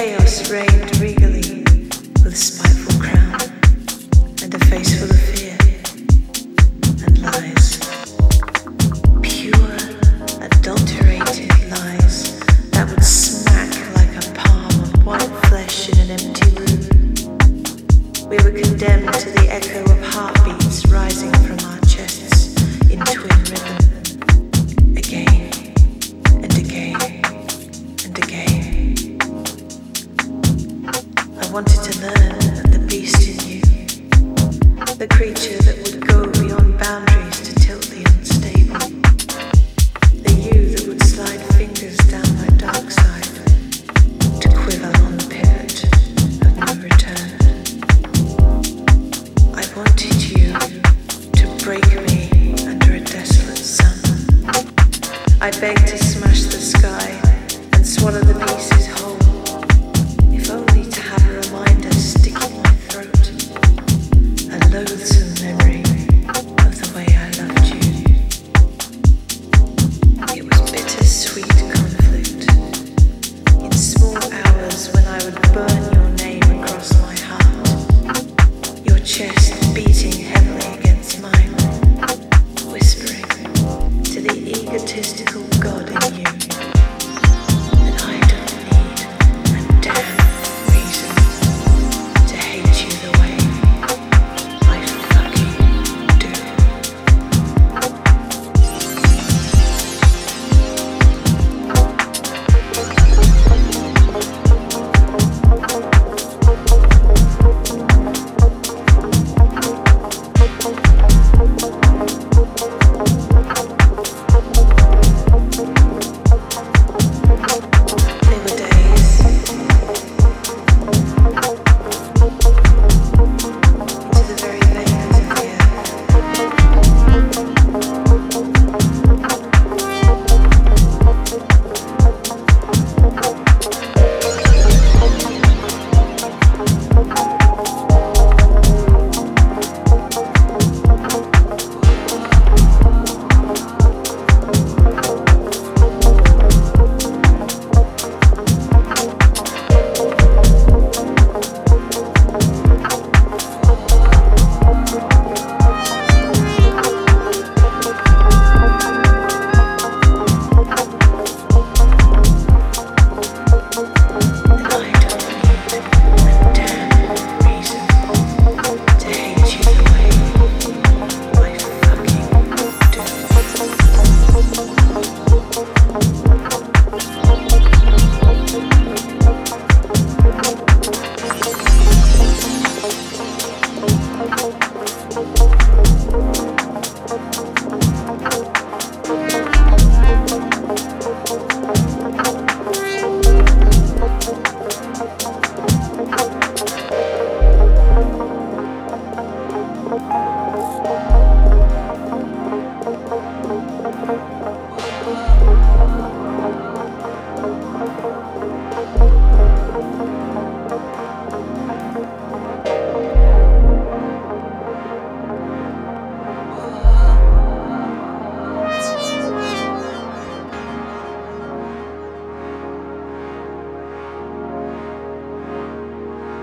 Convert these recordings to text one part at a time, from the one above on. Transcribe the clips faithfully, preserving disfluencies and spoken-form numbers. chaos reigned regally with a spiteful crown and a face full of fear and lies. Pure, adulterated lies that would smack like a palm of white flesh in an empty room. We were condemned to the echo of heartbeats rising from our chests in twin rhythm. I wanted to learn that the beast in you, the creature that would go beyond boundaries to tilt the unstable, the you that would slide fingers down my dark side, to quiver on the pivot of no return. I wanted you to break me under a desolate sun. I begged to smash the sky and swallow the pieces whole. Loathsome memory of the way I loved you. It was bittersweet conflict. In small hours when I would burn your name across my heart, your chest beating heavily against mine, whispering to the egotistical God in you that I don't need a damn reason to hate you the way.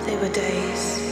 They were days.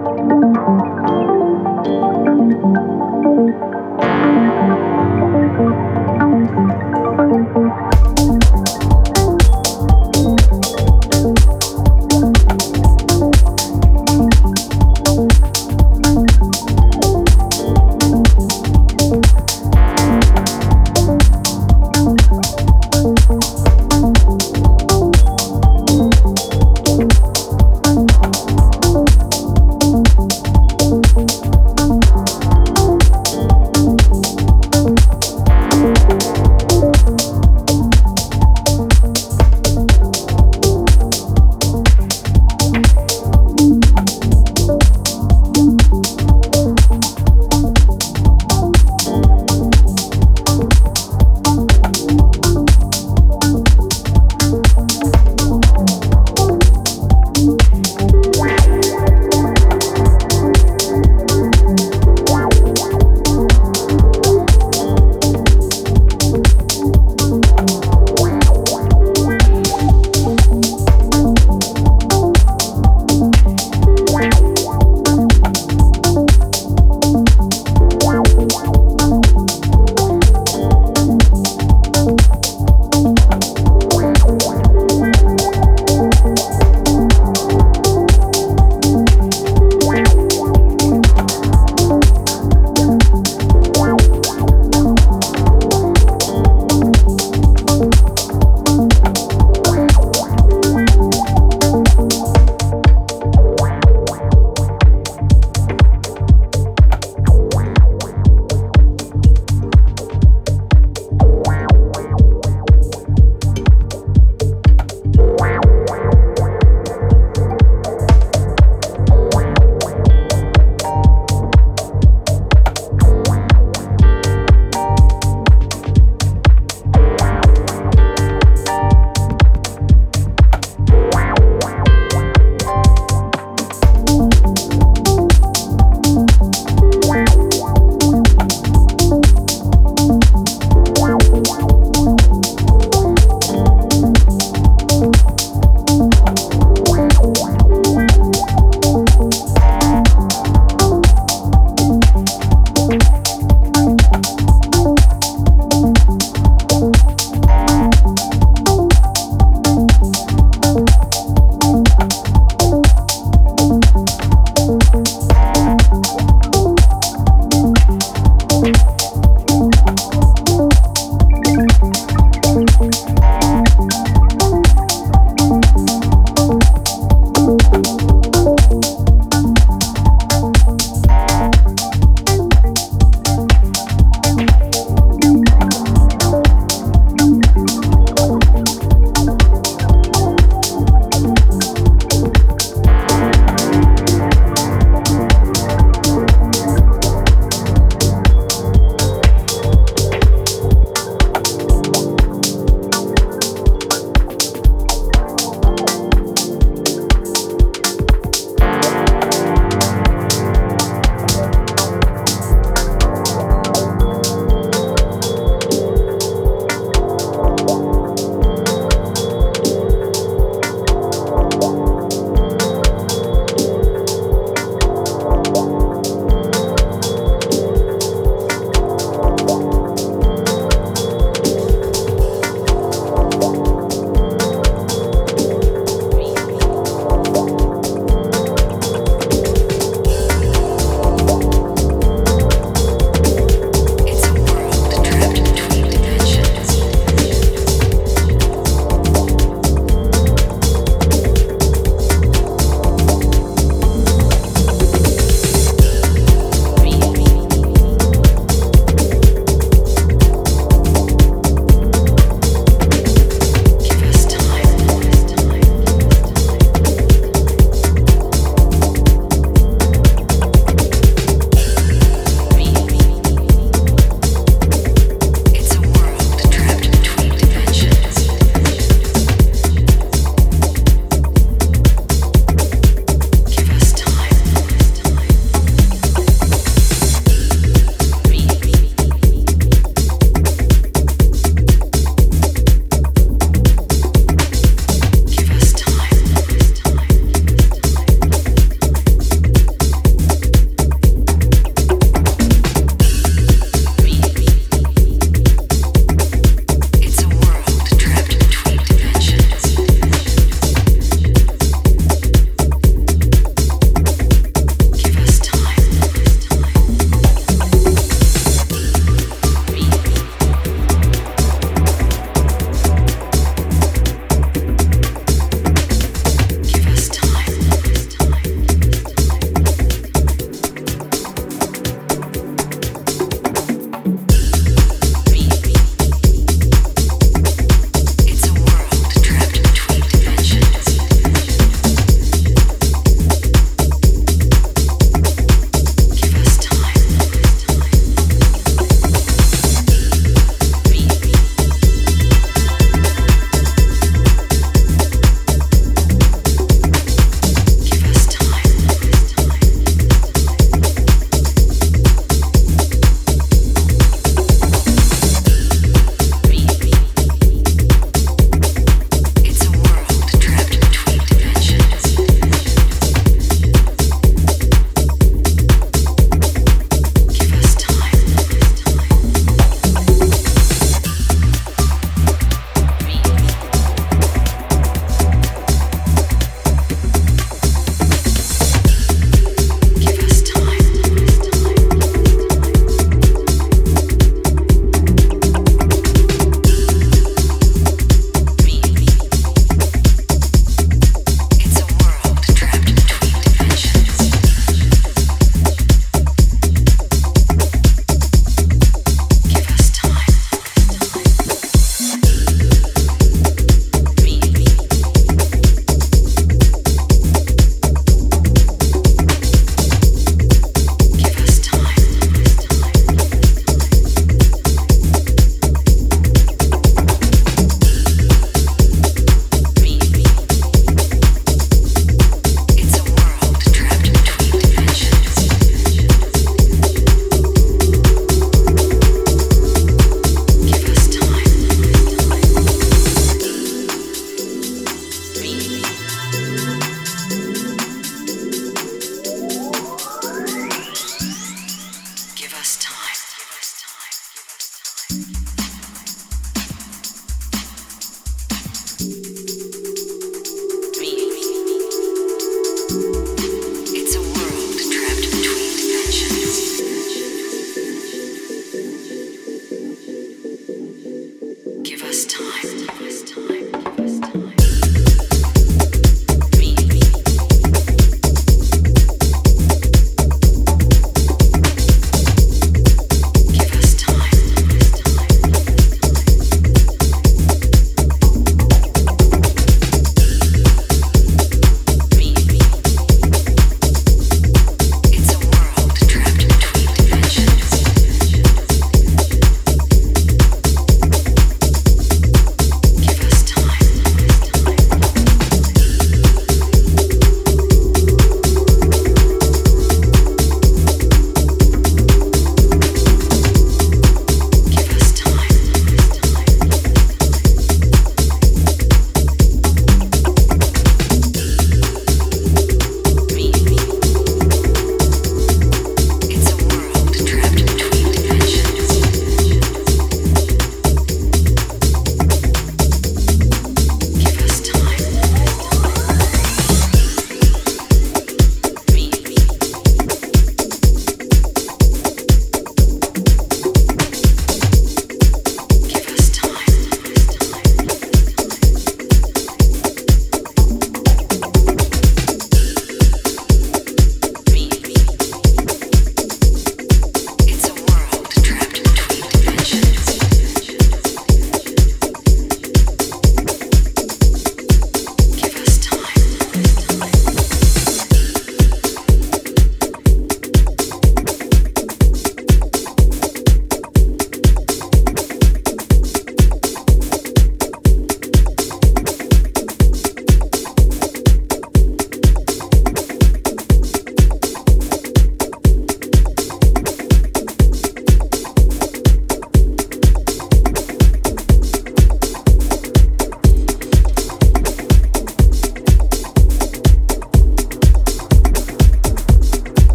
Thank you.